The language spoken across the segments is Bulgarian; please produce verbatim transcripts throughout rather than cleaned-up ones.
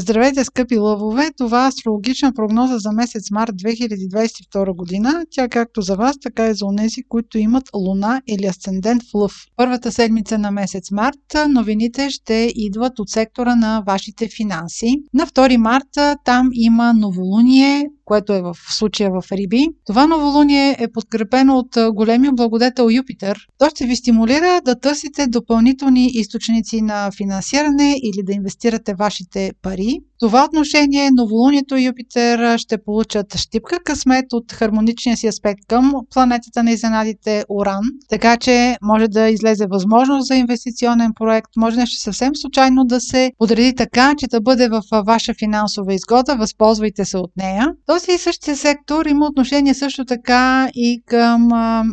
Здравейте, скъпи лъвове! Това е астрологична прогноза за месец март две хиляди двадесет и втора година. Тя както за вас, така и за онези, които имат луна или асцендент в лъв. Първата седмица на месец март новините ще идват от сектора на вашите финанси. На втори март там има новолуние, което е в случая в Риби. Това новолуние е подкрепено от големия благодетел Юпитер. То ще ви стимулира да търсите допълнителни източници на финансиране или да инвестирате вашите пари. В това отношение новолунието и Юпитер ще получат щипка късмет от хармоничния си аспект към планетата на изненадите Уран, така че може да излезе възможност за инвестиционен проект, може нещо съвсем случайно да се подреди така, че да бъде в ваша финансова изгода, възползвайте се от нея. Този същия сектор има отношение също така и към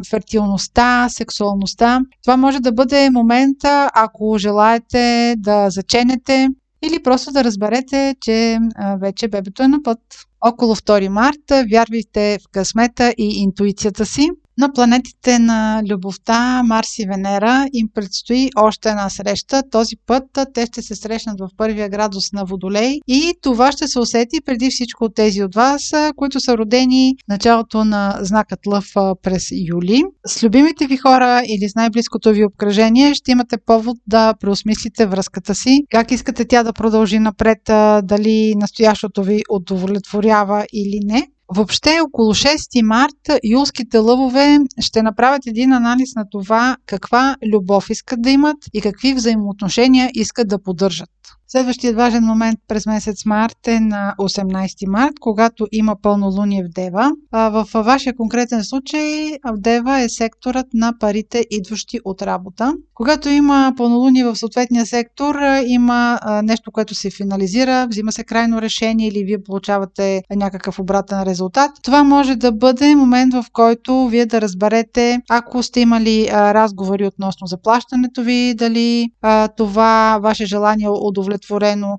фертилността, сексуалността. Това може да бъде момента, ако желаете да заченете, или просто да разберете, че вече бебето е на път. Около втори март вярвайте в късмета и интуицията си. На планетите на любовта, Марс и Венера им предстои още една среща. Този път те ще се срещнат в първия градус на Водолей и това ще се усети преди всичко от тези от вас, които са родени началото на знакът Лъв през юли. С любимите ви хора или с най-близкото ви обкръжение ще имате повод да преосмислите връзката си. Как искате тя да продължи напред, дали настоящото ви удовлетворява или не. Въобще около шести март юлските лъвове ще направят един анализ на това каква любов искат да имат и какви взаимоотношения искат да поддържат. Следващият важен момент през месец март е на осемнадесети март, когато има пълнолуние в Дева. В вашия конкретен случай в Дева е секторът на парите, идващи от работа. Когато има пълнолуние в съответния сектор, има нещо, което се финализира, взима се крайно решение или вие получавате някакъв обратен резултат. Това може да бъде момент, в който вие да разберете, ако сте имали разговори относно заплащането ви, дали това ваше желание удовлетворено.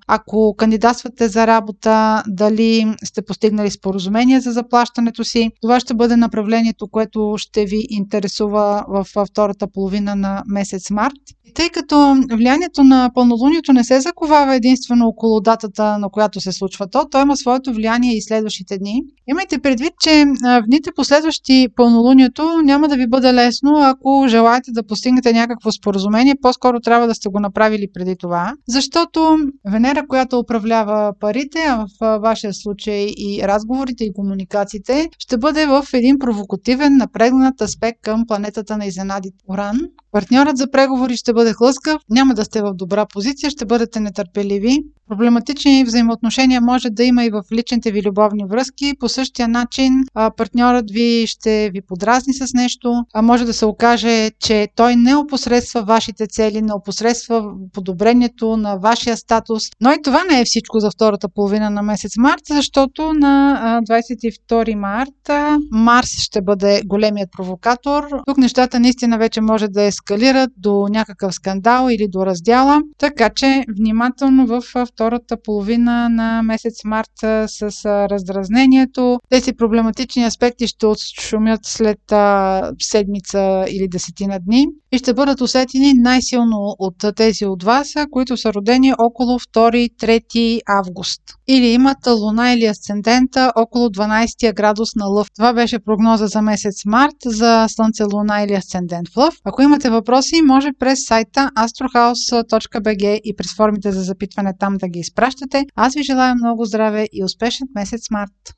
Ако кандидатствате за работа, дали сте постигнали споразумение за заплащането си, това ще бъде направлението, което ще ви интересува в втората половина на месец март. Тъй като влиянието на пълнолунието не се заковава единствено около датата, на която се случва то, то има своето влияние и следващите дни. Имайте предвид, че в дните последващи пълнолунието няма да ви бъде лесно, ако желаете да постигнете някакво споразумение, по-скоро трябва да сте го направили преди това, защото Венера, която управлява парите, а в вашия случай и разговорите и комуникациите, ще бъде в един провокативен, напрегнат аспект към планетата на изненадите Уран. Партньорът за преговори ще бъде хлъскав, няма да сте в добра позиция, ще бъдете нетърпеливи. Проблематични взаимоотношения може да има и в личните ви любовни връзки. По същия начин партньорът ви ще ви подразни с нещо, а може да се окаже, че той не опосредства вашите цели, не опосредства подобрението на вашия статус. Но и това не е всичко за втората половина на месец март, защото на двадесет и втори март Марс ще бъде големият провокатор. Тук нещата наистина вече може да ескалират до някакъв скандал или до раздяла, така че внимателно в втората половина на месец март с раздразнението. Тези проблематични аспекти ще отшумят след седмица или десетина дни и ще бъдат усетени най-силно от тези от вас, които са родени около втори-трети август. Или имат луна или асцендента около дванадесети градус на лъв. Това беше прогноза за месец март за слънце, луна или асцендент в лъв. Ако имате въпроси, може през сайта astrohouse точка би джи и през формите за запитване там да ги изпращате. Аз ви желая много здраве и успешен месец март!